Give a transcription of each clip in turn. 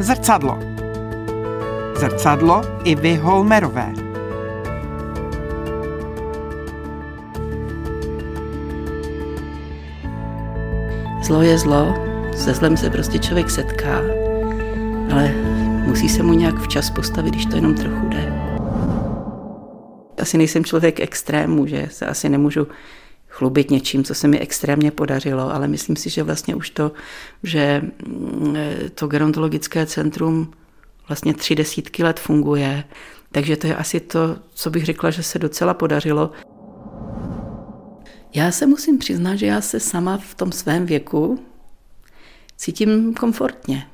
Zrcadlo. Zrcadlo Ivy Holmerové. Zlo je zlo, se zlem se prostě člověk setká, ale musí se mu nějak včas postavit, když to jenom trochu jde. Asi nejsem člověk extrému, že se asi nemůžu chlubit něčím, co se mi extrémně podařilo, ale myslím si, že vlastně už to, že to gerontologické centrum vlastně 30 let funguje, takže to je asi to, co bych řekla, že se docela podařilo. Já se musím přiznat, že já se sama v tom svém věku cítím komfortně.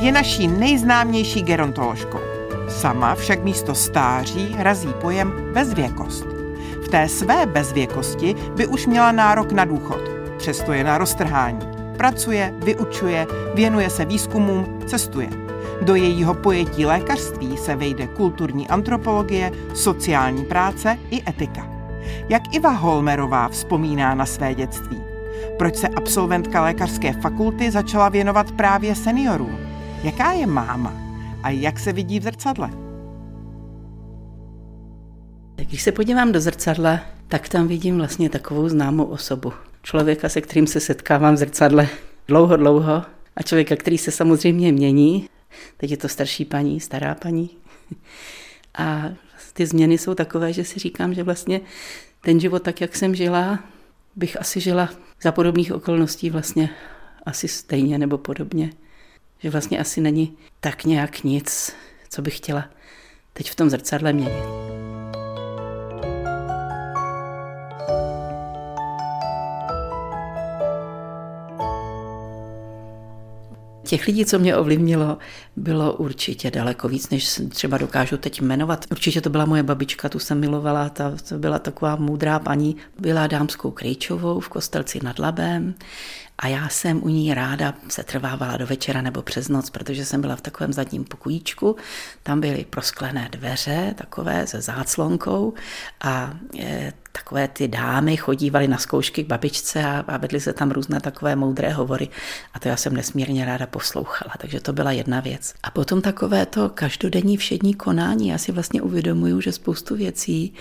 Je naší nejznámější gerontoložkou. Sama však místo stáří razí pojem bezvěkost. V té své bezvěkosti by už měla nárok na důchod, přesto je na roztrhání. Pracuje, vyučuje, věnuje se výzkumům, cestuje. Do jejího pojetí lékařství se vejde kulturní antropologie, sociální práce i etika. Jak Iva Holmerová vzpomíná na své dětství? Proč se absolventka lékařské fakulty začala věnovat právě seniorům? Jaká je máma? A jak se vidí v zrcadle? Když se podívám do zrcadla, tak tam vidím vlastně takovou známou osobu. Člověka, se kterým se setkávám v zrcadle dlouho a člověka, který se samozřejmě mění. Teď je to starší paní, stará paní. A ty změny jsou takové, že si říkám, že vlastně ten život tak, jak jsem žila, bych asi žila za podobných okolností vlastně asi stejně nebo podobně. Že vlastně asi není tak nějak nic, co bych chtěla teď v tom zrcadle měnit. Těch lidí, co mě ovlivnilo, bylo určitě daleko víc, než třeba dokážu teď jmenovat. Určitě to byla moje babička, tu jsem milovala, to byla taková moudrá paní. Byla dámskou krejčovou v Kostelci nad Labem a já jsem u ní ráda se trvávala do večera nebo přes noc, protože jsem byla v takovém zadním pokojíčku. Tam byly prosklené dveře, takové se záclonkou a takové ty dámy chodívaly na zkoušky k babičce a vedly se tam různé takové moudré hovory a to já jsem nesmírně ráda poslouchala, takže to byla jedna věc. A potom takové to každodenní všední konání, já si vlastně uvědomuju, že spoustu věcí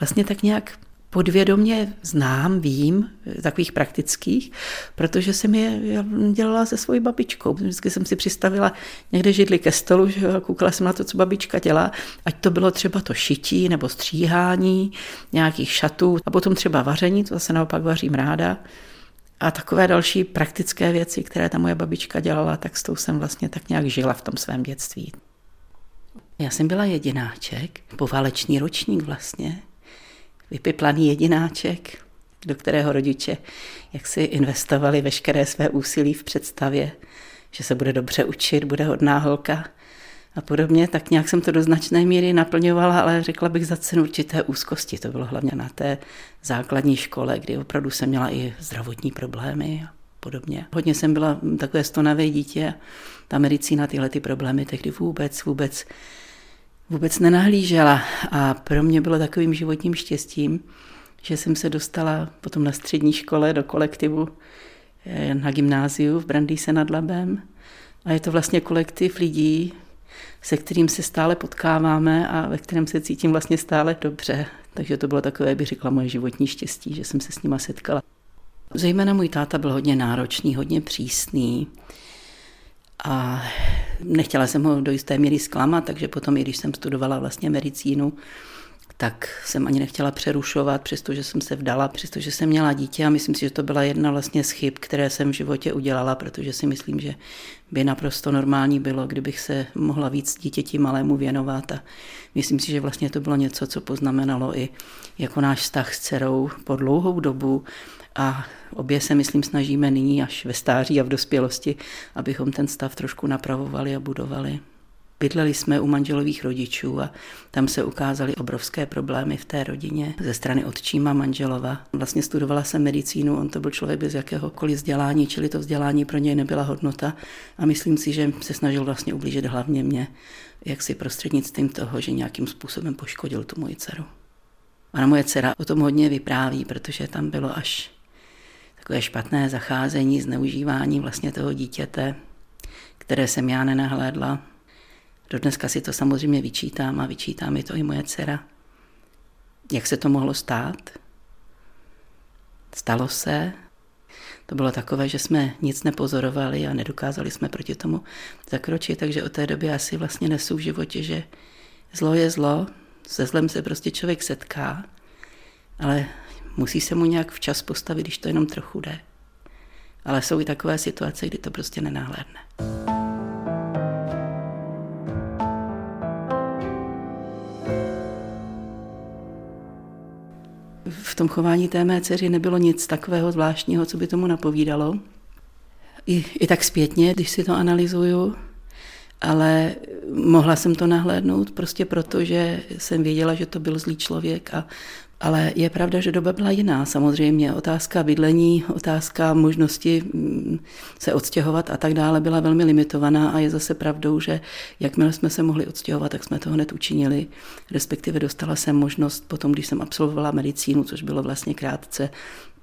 vlastně tak nějak podvědomě znám, vím, takových praktických, protože jsem je dělala se svojí babičkou. Vždycky jsem si přistavila někde židli ke stolu, že koukala jsem na to, co babička dělá, ať to bylo třeba to šití nebo stříhání nějakých šatů a potom třeba vaření, to zase naopak vařím ráda. A takové další praktické věci, které ta moje babička dělala, tak s tou jsem vlastně tak nějak žila v tom svém dětství. Já jsem byla jedináček, poválečný ročník vlastně, vypiplaný jedináček, do kterého rodiče jaksi investovali veškeré své úsilí v představě, že se bude dobře učit, bude hodná holka a podobně, tak nějak jsem to do značné míry naplňovala, ale řekla bych za cenu určité úzkosti. To bylo hlavně na té základní škole, kdy opravdu jsem měla i zdravotní problémy a podobně. Hodně jsem byla takové stonavé dítě, ta medicína tyhle ty problémy tehdy vůbec nenahlížela a pro mě bylo takovým životním štěstím, že jsem se dostala potom na střední škole do kolektivu na gymnáziu v Brandýse nad Labem a je to vlastně kolektiv lidí, se kterým se stále potkáváme a ve kterém se cítím vlastně stále dobře. Takže to bylo takové, bych řekla, moje životní štěstí, že jsem se s nima setkala. Zejména můj táta byl hodně náročný, hodně přísný. A nechtěla jsem ho do jisté míry zklamat, takže potom, i když jsem studovala vlastně medicínu, tak jsem ani nechtěla přerušovat, přestože jsem se vdala, přestože jsem měla dítě a myslím si, že to byla jedna vlastně z chyb, které jsem v životě udělala, protože si myslím, že by naprosto normální bylo, kdybych se mohla víc dítěti malému věnovat a myslím si, že vlastně to bylo něco, co poznamenalo i jako náš vztah s dcerou po dlouhou dobu a obě se, myslím, snažíme nyní až ve stáří a v dospělosti, abychom ten stav trošku napravovali a budovali. Bydleli jsme u manželových rodičů a tam se ukázaly obrovské problémy v té rodině ze strany otčíma manželova. Vlastně studovala jsem medicínu, on to byl člověk bez jakéhokoliv vzdělání, čili to vzdělání pro něj nebyla hodnota a myslím si, že se snažil vlastně ublížit hlavně mě, jak si prostřednictvím toho, že nějakým způsobem poškodil tu moji dceru. A na moje dcera o tom hodně vypráví, protože tam bylo až takové špatné zacházení, zneužívání vlastně toho dítěte, které jsem já nenahlédla. Dodneska si to samozřejmě vyčítám a vyčítá mi to i moje dcera. Jak se to mohlo stát? Stalo se. To bylo takové, že jsme nic nepozorovali a nedokázali jsme proti tomu zakročit, takže od té doby já si vlastně nesu v životě, že zlo je zlo, se zlem se prostě člověk setká, ale musí se mu nějak včas postavit, když to jenom trochu jde. Ale jsou i takové situace, kdy to prostě nenáhlédne. V tom chování té mé dceři nebylo nic takového zvláštního, co by tomu napovídalo. I tak zpětně, když si to analyzuju, ale mohla jsem to nahlédnout prostě proto, že jsem věděla, že to byl zlý člověk. Ale je pravda, že doba byla jiná samozřejmě. Otázka bydlení, otázka možnosti se odstěhovat a tak dále byla velmi limitovaná a je zase pravdou, že jakmile jsme se mohli odstěhovat, tak jsme to hned učinili. Respektive dostala jsem možnost potom, když jsem absolvovala medicínu, což bylo vlastně krátce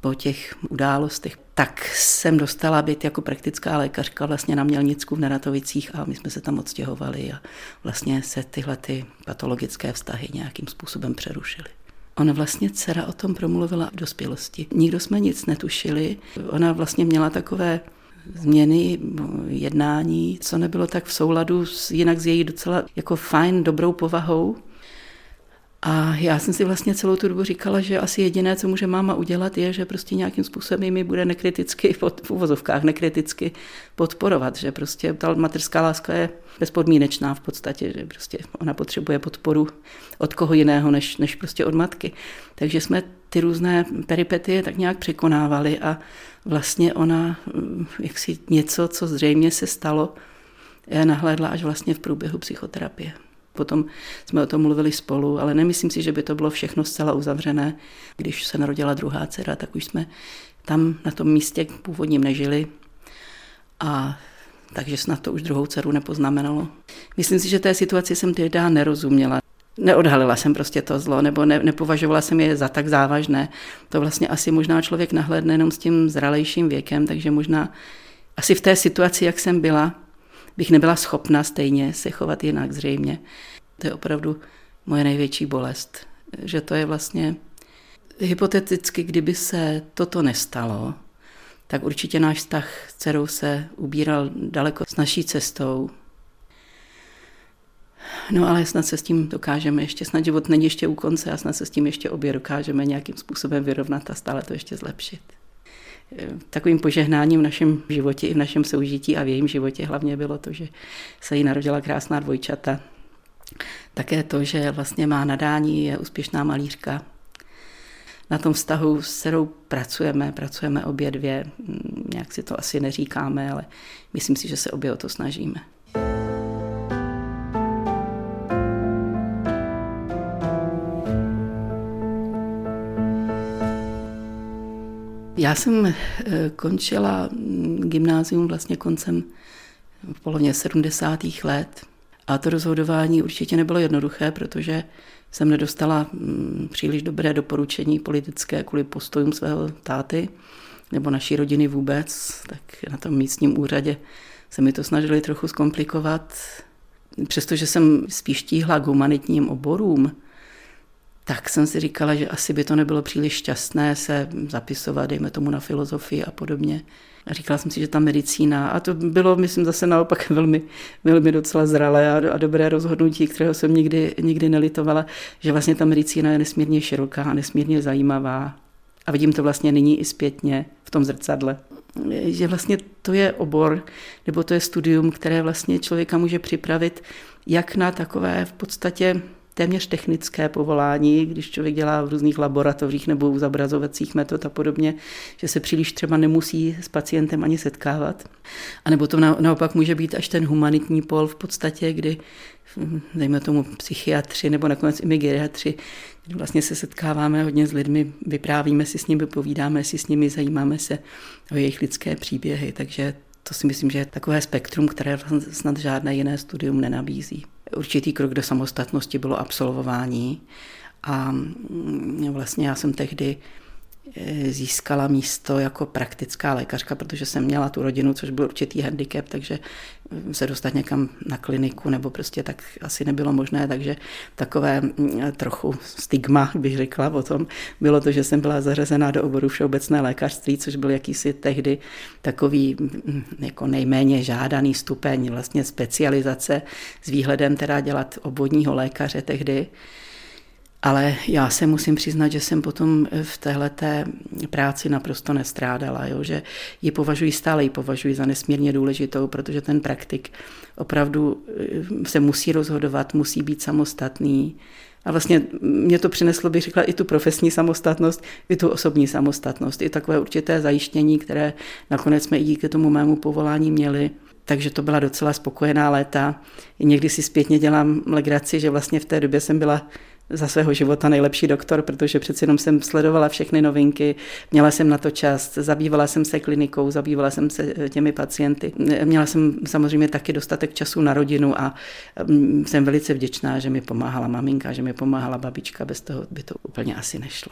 po těch událostech, tak jsem dostala byt jako praktická lékařka vlastně na Mělnicku v Neratovicích a my jsme se tam odstěhovali a vlastně se tyhle ty patologické vztahy nějakým způsobem přerušily. Ona vlastně dcera o tom promluvila v dospělosti. Nikdo jsme nic netušili. Ona vlastně měla takové změny, jednání, co nebylo tak v souladu jinak s její docela jako fajn, dobrou povahou. A já jsem si vlastně celou tu dobu říkala, že asi jediné, co může máma udělat, je, že prostě nějakým způsobem mi bude nekriticky, v uvozovkách nekriticky podporovat, že prostě ta mateřská láska je bezpodmínečná v podstatě, že prostě ona potřebuje podporu od koho jiného, než prostě od matky. Takže jsme ty různé peripetie tak nějak překonávali a vlastně ona jaksi něco, co zřejmě se stalo, nahlédla až vlastně v průběhu psychoterapie. Potom jsme o tom mluvili spolu, ale nemyslím si, že by to bylo všechno zcela uzavřené. Když se narodila druhá dcera, tak už jsme tam na tom místě původním nežili. A takže snad to už druhou dceru nepoznamenalo. Myslím si, že té situaci jsem tehdy nerozuměla. Neodhalila jsem prostě to zlo, nebo nepovažovala jsem je za tak závažné. To vlastně asi možná člověk nahlédne jenom s tím zralejším věkem, takže možná asi v té situaci, jak jsem byla, bych nebyla schopna stejně se chovat jinak zřejmě. To je opravdu moje největší bolest, že to je vlastně hypoteticky, kdyby se toto nestalo, tak určitě náš vztah s dcerou se ubíral daleko snazší cestou. No ale snad se s tím dokážeme ještě, snad život není ještě u konce a snad se s tím ještě obě dokážeme nějakým způsobem vyrovnat a stále to ještě zlepšit. Takovým požehnáním v našem životě i v našem soužití a v jejím životě hlavně bylo to, že se jí narodila krásná dvojčata. Také to, že vlastně má nadání, je úspěšná malířka. Na tom vztahu s dcerou pracujeme obě dvě, nějak si to asi neříkáme, ale myslím si, že se obě o to snažíme. Já jsem končila gymnázium vlastně koncem v polovině 70. let a to rozhodování určitě nebylo jednoduché, protože jsem nedostala příliš dobré doporučení politické kvůli postojům svého táty nebo naší rodiny vůbec, tak na tom místním úřadě se mi to snažili trochu zkomplikovat. Přestože jsem spíš tíhla k humanitním oborům, tak jsem si říkala, že asi by to nebylo příliš šťastné se zapisovat, dejme tomu na filozofii a podobně. A říkala jsem si, že ta medicína, a to bylo, myslím, zase naopak velmi docela zralé a dobré rozhodnutí, kterého jsem nikdy nelitovala, že vlastně ta medicína je nesmírně široká a nesmírně zajímavá. A vidím to vlastně nyní i zpětně v tom zrcadle. Že vlastně to je obor, nebo to je studium, které vlastně člověka může připravit jak na takové v podstatě téměř technické povolání, když člověk dělá v různých laboratořích nebo u zobrazovacích metod a podobně, že se příliš třeba nemusí s pacientem ani setkávat. A nebo to naopak může být až ten humanitní pol v podstatě, kdy dejme tomu psychiatři nebo nakonec i my geriatři, kdy vlastně se setkáváme hodně s lidmi, vyprávíme si s nimi, povídáme si s nimi, zajímáme se o jejich lidské příběhy. Takže to si myslím, že je takové spektrum, které snad žádné jiné studium nenabízí. Určitý krok do samostatnosti bylo absolvování a vlastně já jsem tehdy získala místo jako praktická lékařka, protože jsem měla tu rodinu, což byl určitý handicap, takže se dostat někam na kliniku nebo prostě tak asi nebylo možné, takže takové trochu stigma, bych řekla o tom, bylo to, že jsem byla zařazená do oboru všeobecné lékařství, což byl jakýsi tehdy takový jako nejméně žádaný stupeň vlastně specializace s výhledem teda dělat obvodního lékaře tehdy. Ale já se musím přiznat, že jsem potom v téhleté práci naprosto nestrádala, jo? Že ji považuji, stále ji považuji za nesmírně důležitou, protože ten praktik opravdu se musí rozhodovat, musí být samostatný. A vlastně mě to přineslo, bych řekla, i tu profesní samostatnost, i tu osobní samostatnost, i takové určité zajištění, které nakonec jsme i díky tomu mému povolání měli. Takže to byla docela spokojená léta. Někdy si zpětně dělám legraci, že vlastně v té době jsem byla za svého života nejlepší doktor, protože přeci jenom jsem sledovala všechny novinky, měla jsem na to čas, zabývala jsem se klinikou, zabývala jsem se těmi pacienty. Měla jsem samozřejmě taky dostatek času na rodinu a jsem velice vděčná, že mi pomáhala maminka, že mi pomáhala babička, bez toho by to úplně asi nešlo.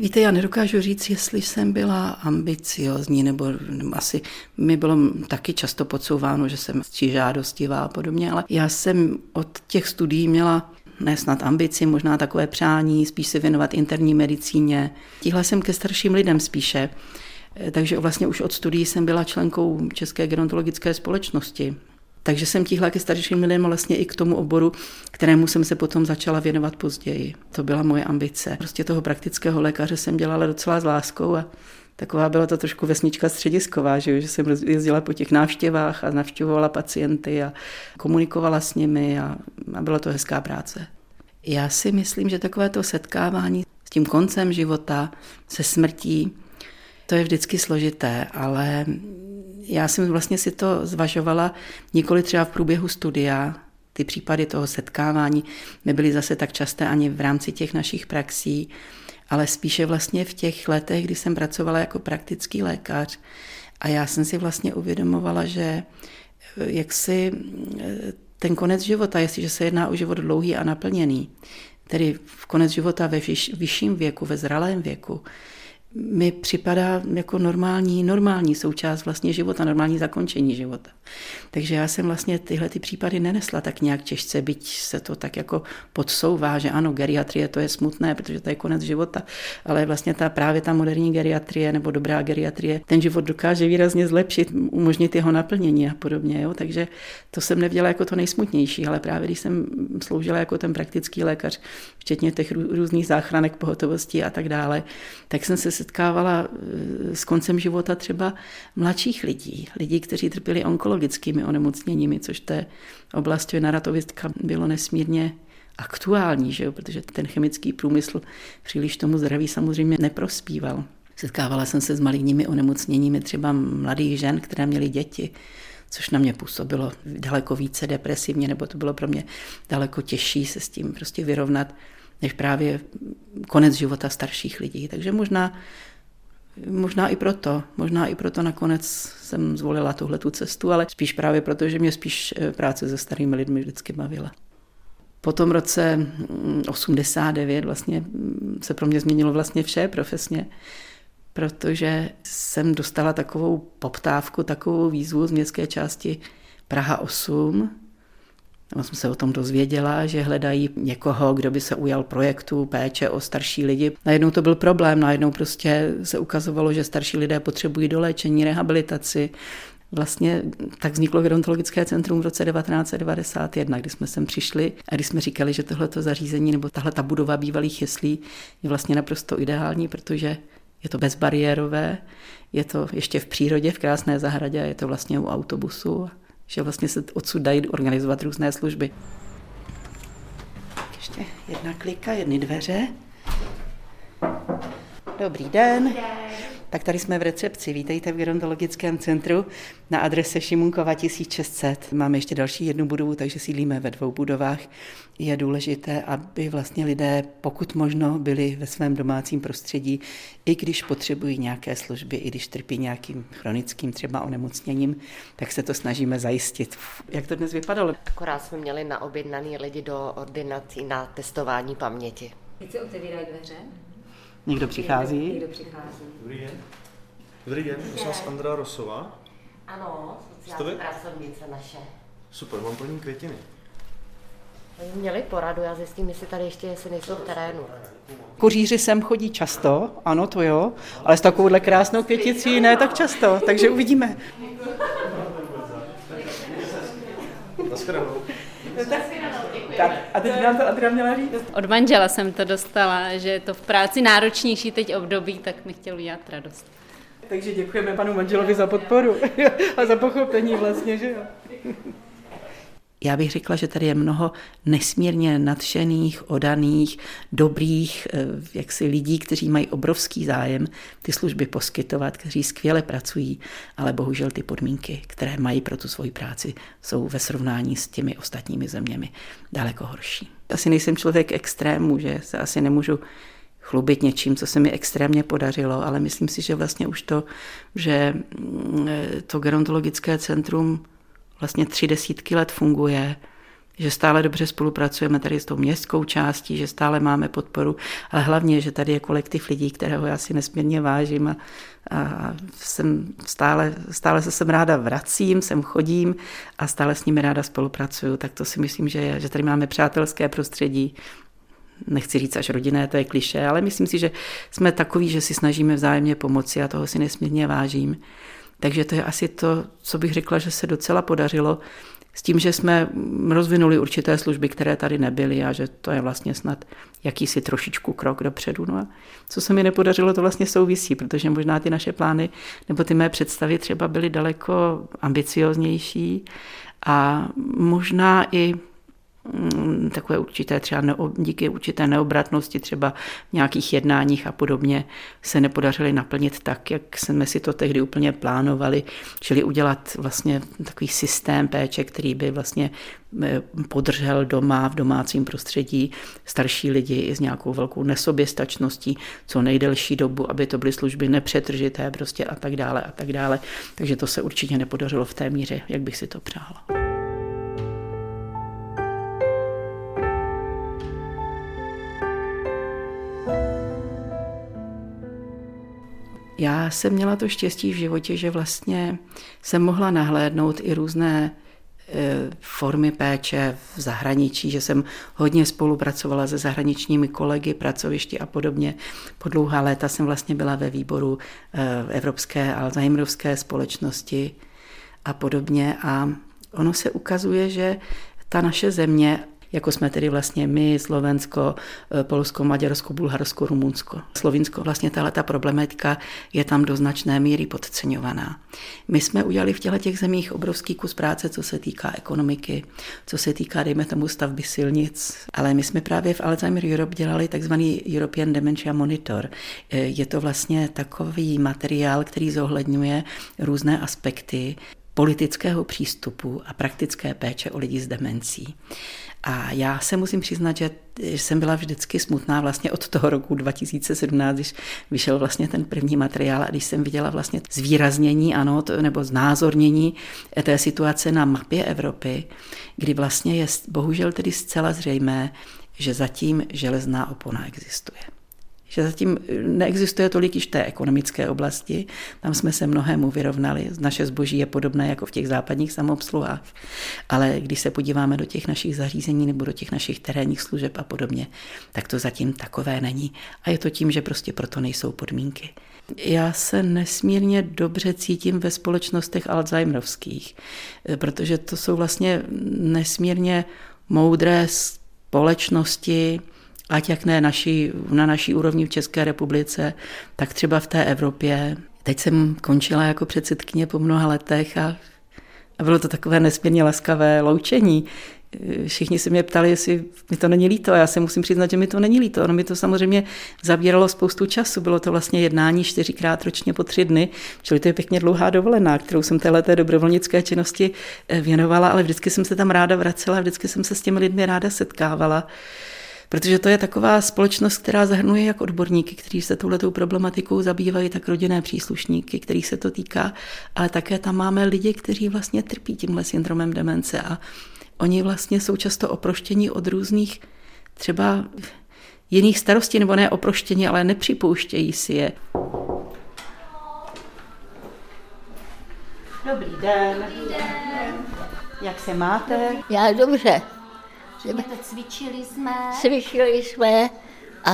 Víte, já nedokážu říct, jestli jsem byla ambiciozní, nebo asi mi bylo taky často podsouváno, že jsem žádostivá a podobně, ale já jsem od těch studií měla ne snad ambici, možná takové přání, spíš se věnovat interní medicíně. Tíhla jsem ke starším lidem spíše, takže vlastně už od studií jsem byla členkou České gerontologické společnosti. Takže jsem tíhla ke starším lidem vlastně i k tomu oboru, kterému jsem se potom začala věnovat později. To byla moje ambice. Prostě toho praktického lékaře jsem dělala docela s láskou a taková byla to trošku vesnička středisková, že jsem jezdila po těch návštěvách a navštěvovala pacienty a komunikovala s nimi a byla to hezká práce. Já si myslím, že takové to setkávání s tím koncem života, se smrtí, to je vždycky složité, ale já jsem vlastně si to zvažovala nikoli třeba v průběhu studia, ty případy toho setkávání nebyly zase tak časté ani v rámci těch našich praxí, ale spíše vlastně v těch letech, kdy jsem pracovala jako praktický lékař a já jsem si vlastně uvědomovala, že jak si ten konec života, jestliže se jedná o život dlouhý a naplněný, tedy v konec života ve vyšším věku, ve zralém věku, mi připadá jako normální součást vlastně života, normální zakončení života. Takže já jsem vlastně tyhle ty případy nenesla tak nějak těžce, byť se to tak jako podsouvá, že ano, geriatrie to je smutné, protože to je konec života, ale vlastně právě ta moderní geriatrie nebo dobrá geriatrie, ten život dokáže výrazně zlepšit, umožnit jeho naplnění a podobně. Jo? Takže to jsem neviděla jako to nejsmutnější, ale právě když jsem sloužila jako ten praktický lékař, včetně těch různých záchranek, pohotovostí a tak dále, tak jsem se setkávala s koncem života třeba mladších lidí, kteří trpěli onkologickými onemocněními, což té oblasti neratovická bylo nesmírně aktuální, že jo? Protože ten chemický průmysl příliš tomu zdraví samozřejmě neprospíval. Setkávala jsem se s maligními onemocněními třeba mladých žen, které měly děti, což na mě působilo daleko více depresivně, nebo to bylo pro mě daleko těžší se s tím prostě vyrovnat, než právě konec života starších lidí. Takže možná i proto nakonec jsem zvolila tuhletu cestu, ale spíš právě proto, že mě spíš práce se starými lidmi vždycky bavila. Po tom roce 1989 vlastně se pro mě změnilo vlastně vše profesně, protože jsem dostala takovou poptávku, takovou výzvu z městské části Praha 8, Já jsem se o tom dozvěděla, že hledají někoho, kdo by se ujal projektu péče o starší lidi. Najednou to byl problém, najednou prostě se ukazovalo, že starší lidé potřebují doléčení, rehabilitaci. Vlastně tak vzniklo Gerontologické centrum v roce 1991, kdy jsme sem přišli a když jsme říkali, že tohleto zařízení nebo tahleta budova bývalých jeslí je vlastně naprosto ideální, protože je to bezbariérové, je to ještě v přírodě, v krásné zahradě, je to vlastně u autobusu. Že vlastně se odsud dají organizovat různé služby. Ještě jedna klika, jedny dveře. Dobrý den. Tak tady jsme v recepci. Vítejte v Gerontologickém centru na adrese Šimunkova 1600. Máme ještě další jednu budovu, takže sídlíme ve dvou budovách. Je důležité, aby vlastně lidé pokud možno byli ve svém domácím prostředí, i když potřebují nějaké služby, i když trpí nějakým chronickým třeba onemocněním, tak se to snažíme zajistit. Jak to dnes vypadalo? Akorát jsme měli naobjednaný lidi do ordinací na testování paměti. Teď se otevírají dveře. Někdo přichází. Dobrý den. Dobrý den, jsem Alexandra Rosová. Ano, sociální pracovnice naše. Super, mám pro ní květiny. Měli poradu, já zjistím, jestli tady ještě nejsou v terénu. Kuříři sem chodí často, ano to jo, ale s takovouhle krásnou květicí ne tak často, takže uvidíme. Tak, a teď nám to Adria měla říct? Od manžela jsem to dostala, že je to v práci náročnější teď období, tak mi chtěl udělat radost. Takže děkujeme panu manželovi za podporu a za pochopení vlastně, že jo. Já bych řekla, že tady je mnoho nesmírně nadšených, odaných, dobrých jaksi lidí, kteří mají obrovský zájem ty služby poskytovat, kteří skvěle pracují, ale bohužel ty podmínky, které mají pro tu svoji práci, jsou ve srovnání s těmi ostatními zeměmi daleko horší. Asi nejsem člověk extrému, že se asi nemůžu chlubit něčím, co se mi extrémně podařilo, ale myslím si, že vlastně už to, že to gerontologické centrum vlastně 30 let funguje, že stále dobře spolupracujeme tady s tou městskou částí, že stále máme podporu, ale hlavně, že tady je kolektiv lidí, kterého já si nesmírně vážím a jsem stále se sem ráda vracím, sem chodím a stále s nimi ráda spolupracuju, tak to si myslím, že tady máme přátelské prostředí. Nechci říct až rodinné, to je klišé, ale myslím si, že jsme takoví, že si snažíme vzájemně pomoci a toho si nesmírně vážím. Takže to je asi to, co bych řekla, že se docela podařilo s tím, že jsme rozvinuli určité služby, které tady nebyly a že to je vlastně snad jakýsi trošičku krok dopředu. No a co se mi nepodařilo, to vlastně souvisí, protože možná ty naše plány nebo ty mé představy třeba byly daleko ambicioznější a možná i takové určité třeba díky určité neobratnosti třeba v nějakých jednáních a podobně se nepodařily naplnit tak, jak jsme si to tehdy úplně plánovali, čili udělat vlastně takový systém péče, který by vlastně podržel doma v domácím prostředí starší lidi i s nějakou velkou nesoběstačností, co nejdelší dobu, aby to byly služby nepřetržité prostě a tak dále. Takže to se určitě nepodařilo v té míře, jak bych si to přála. Já jsem měla to štěstí v životě, že vlastně jsem mohla nahlédnout i různé formy péče v zahraničí, že jsem hodně spolupracovala se zahraničními kolegy, pracovišti a podobně. Po dlouhá léta jsem vlastně byla ve výboru Evropské a Alzheimerovské společnosti a podobně. A ono se ukazuje, že ta naše země, jako jsme tedy vlastně my, Slovensko, Polsko, Maďarsko, Bulharsko, Rumunsko, Slovinsko, vlastně tahleta problematika je tam do značné míry podceňovaná. My jsme udělali v těch zemích obrovský kus práce, co se týká ekonomiky, co se týká, dejme tomu, stavby silnic, ale my jsme právě v Alzheimer Europe dělali takzvaný European Dementia Monitor. Je to vlastně takový materiál, který zohledňuje různé aspekty politického přístupu a praktické péče o lidi s demencí. A já se musím přiznat, že jsem byla vždycky smutná vlastně od toho roku 2017, když vyšel vlastně ten první materiál a když jsem viděla vlastně zvýraznění, ano, nebo znázornění té situace na mapě Evropy, kdy vlastně je bohužel tedy zcela zřejmé, že zatím železná opona existuje. Že zatím neexistuje tolik již v té ekonomické oblasti, tam jsme se mnohému vyrovnali, naše zboží je podobné jako v těch západních samoobsluhách, ale když se podíváme do těch našich zařízení nebo do těch našich terénních služeb a podobně, tak to zatím takové není a je to tím, že prostě proto nejsou podmínky. Já se nesmírně dobře cítím ve společnostech alzheimerovských, protože to jsou vlastně nesmírně moudré společnosti, ať jak ne na naší úrovni v České republice, tak třeba v té Evropě. Teď jsem končila jako předsedkyně po mnoha letech a bylo to takové nesmírně laskavé loučení, všichni se mě ptali, jestli mi to není líto. A já se musím přiznat, že mi to není líto. Ono mi to samozřejmě zabíralo spoustu času. Bylo to vlastně jednání 4krát ročně po 3 dny, čili to je pěkně dlouhá dovolená, kterou jsem téhleté dobrovolnické činnosti věnovala, ale vždycky jsem se tam ráda vracela, vždycky jsem se s těmi lidmi ráda setkávala. Protože to je taková společnost, která zahrnuje jak odborníky, kteří se touhletou problematikou zabývají, tak rodinné příslušníky, kterých se to týká, ale také tam máme lidi, kteří vlastně trpí tímhle syndromem demence a oni vlastně jsou často oproštěni od různých třeba jiných starostí, nebo ne oproštění, ale nepřipouštějí si je. Dobrý den. Dobrý den. Jak se máte? Já dobře. Cvičili jsme a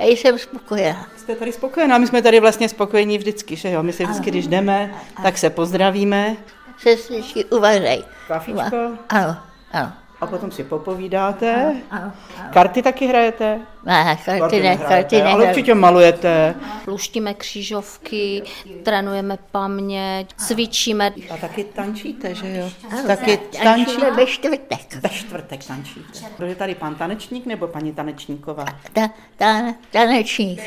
já jsem spokojená. Jste tady spokojená? My jsme tady vlastně spokojení vždycky, že jo? My se vždycky, když jdeme, tak se pozdravíme. Sestřičky, uvařej. Kafíčko? Ano, ano. A potom si popovídáte? Ano. Karty taky hrajete? Ne, karty ne. Ale určitě malujete. Luštíme křížovky, trénujeme paměť, cvičíme. A taky tančíte, že jo? Ano, taky tančíme ve čtvrtek. Ve čtvrtek tančíte. Kdo je tady, pan tanečník nebo paní tanečníková? Tanečník.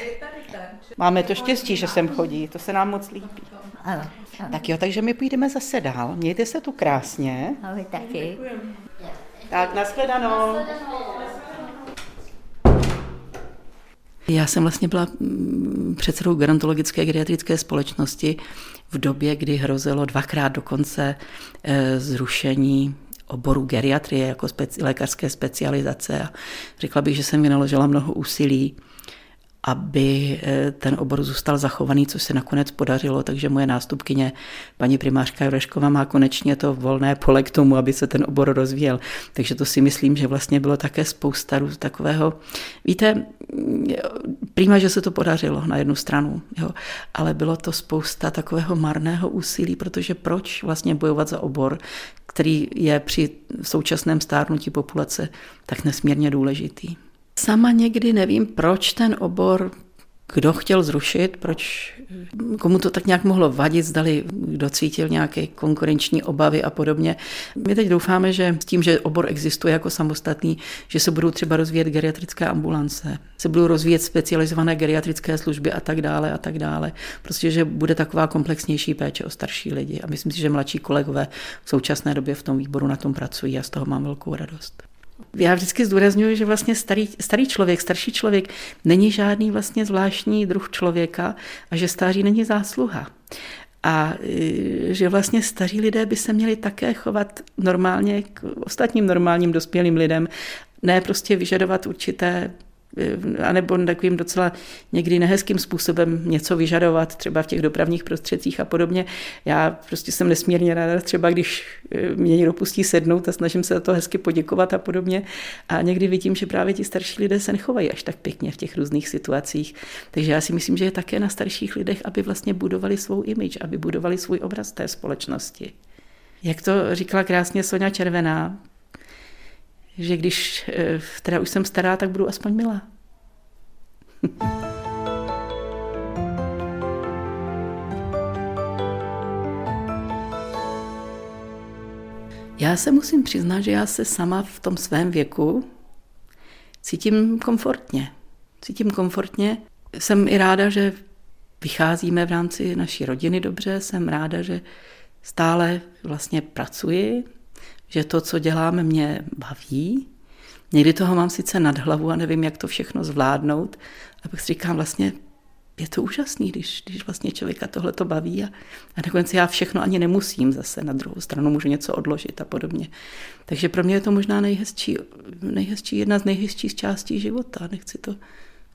Máme to štěstí, že sem chodí, to se nám moc líbí. Ano. Tak jo, takže my půjdeme zase dál. Mějte se tu krásně. A vy taky. Tak, nashledanou. Já jsem vlastně byla předsedou Gerontologické geriatrické společnosti v době, kdy hrozilo 2krát dokonce zrušení oboru geriatrie jako lékařské specializace. A řekla bych, že jsem vynaložila mnoho úsilí, aby ten obor zůstal zachovaný, což se nakonec podařilo, takže moje nástupkyně, paní primářka Jurašková, má konečně to volné pole k tomu, aby se ten obor rozvíjel. Takže to si myslím, že vlastně bylo také spousta takového. Víte, prima, že se to podařilo na jednu stranu, jo, ale bylo to spousta takového marného úsilí, protože proč vlastně bojovat za obor, který je při současném stárnutí populace tak nesmírně důležitý. Sama někdy nevím, proč ten obor, kdo chtěl zrušit, proč komu to tak nějak mohlo vadit, zdali kdo cítil nějaké konkurenční obavy a podobně. My teď doufáme, že s tím, že obor existuje jako samostatný, že se budou třeba rozvíjet geriatrické ambulance, se budou rozvíjet specializované geriatrické služby a tak dále. Prostě, že bude taková komplexnější péče o starší lidi. A myslím si, že mladší kolegové v současné době v tom výboru na tom pracují a z toho mám velkou radost. Já vždycky zdůrazňuji, že vlastně starší člověk není žádný vlastně zvláštní druh člověka a že stáří není zásluha. A že vlastně staří lidé by se měli také chovat normálně k ostatním normálním dospělým lidem, ne prostě vyžadovat určité, anebo takovým docela někdy nehezkým způsobem něco vyžadovat, třeba v těch dopravních prostředcích a podobně. Já prostě jsem nesmírně ráda, třeba když mě někdo pustí sednout a snažím se za to hezky poděkovat a podobně. A někdy vidím, že právě ti starší lidé se nechovají až tak pěkně v těch různých situacích. Takže já si myslím, že je také na starších lidech, aby vlastně budovali svou image, aby budovali svůj obraz té společnosti. Jak to říkala krásně Sonja Červená, že když teda už jsem stará, tak budu aspoň milá. Já se musím přiznat, že já se sama v tom svém věku cítím komfortně. Jsem i ráda, že vycházíme v rámci naší rodiny dobře, jsem ráda, že stále vlastně pracuji, že to, co děláme, mě baví. Někdy toho mám sice nad hlavu a nevím, jak to všechno zvládnout. A pak si říkám, vlastně je to úžasný, když vlastně člověka tohle to baví a nakonec já všechno ani nemusím zase, na druhou stranu můžu něco odložit a podobně. Takže pro mě je to možná nejhezčí jedna z nejhezčích částí života.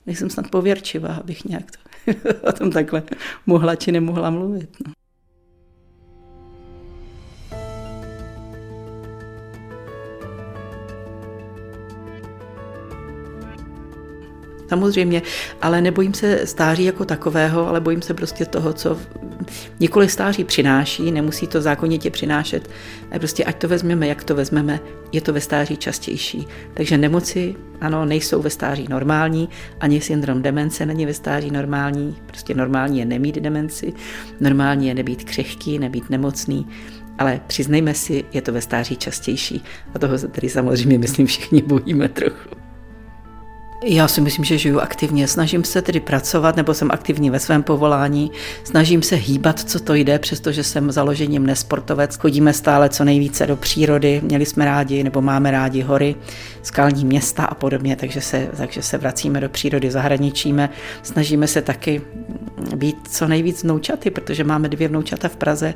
Nejsem snad pověrčivá, abych nějak to, o tom takhle mohla či nemohla mluvit. No. Samozřejmě, ale nebojím se stáří jako takového, ale bojím se prostě toho, co nikoli stáří přináší, nemusí to zákonitě přinášet, ale prostě ať to vezmeme, jak to vezmeme, je to ve stáří častější. Takže nemoci, ano, nejsou ve stáří normální, ani syndrom demence není ve stáří normální, prostě normální je nemít demenci, normální je nebýt křehký, nebýt nemocný ale přiznejme si, je to ve stáří častější a toho se tady samozřejmě, myslím, všichni bojíme trochu. Já si myslím, že žiju aktivně, snažím se tedy pracovat, nebo jsem aktivní ve svém povolání, snažím se hýbat, co to jde, přestože jsem založením nesportovec, chodíme stále co nejvíce do přírody, měli jsme rádi nebo máme rádi hory, skalní města a podobně, takže se vracíme do přírody, zahraničíme, snažíme se taky být co nejvíc vnoučaty, protože máme 2 vnoučata v Praze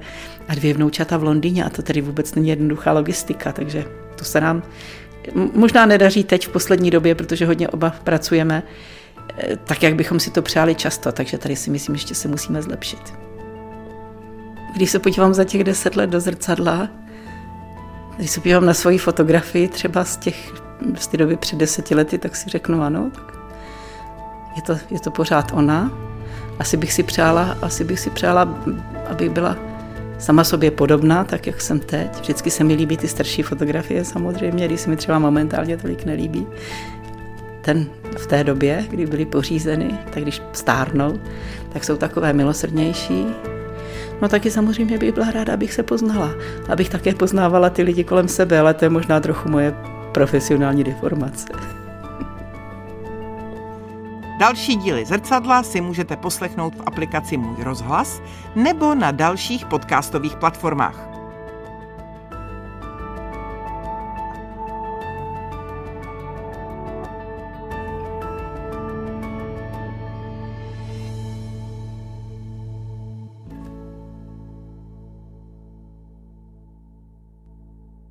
a 2 vnoučata v Londýně a to tedy vůbec není jednoduchá logistika, takže to se nám možná nedaří teď v poslední době, protože hodně oba pracujeme, tak jak bychom si to přáli často, takže tady si myslím, ještě se musíme zlepšit. Když se podívám za těch 10 let do zrcadla, když se podívám na svoji fotografii třeba z té doby před 10 lety, tak si řeknu ano, tak je to pořád ona. Asi bych si přála, aby byla sama sobě podobná, tak jak jsem teď. Vždycky se mi líbí ty starší fotografie samozřejmě, když se mi třeba momentálně tolik nelíbí. V té době, kdy byly pořízeny, tak když stárnou, tak jsou takové milosrdnější. No taky samozřejmě bych byla ráda, abych se poznala. Abych také poznávala ty lidi kolem sebe, ale to je možná trochu moje profesionální deformace. Další díly Zrcadla si můžete poslechnout v aplikaci Můj rozhlas nebo na dalších podcastových platformách.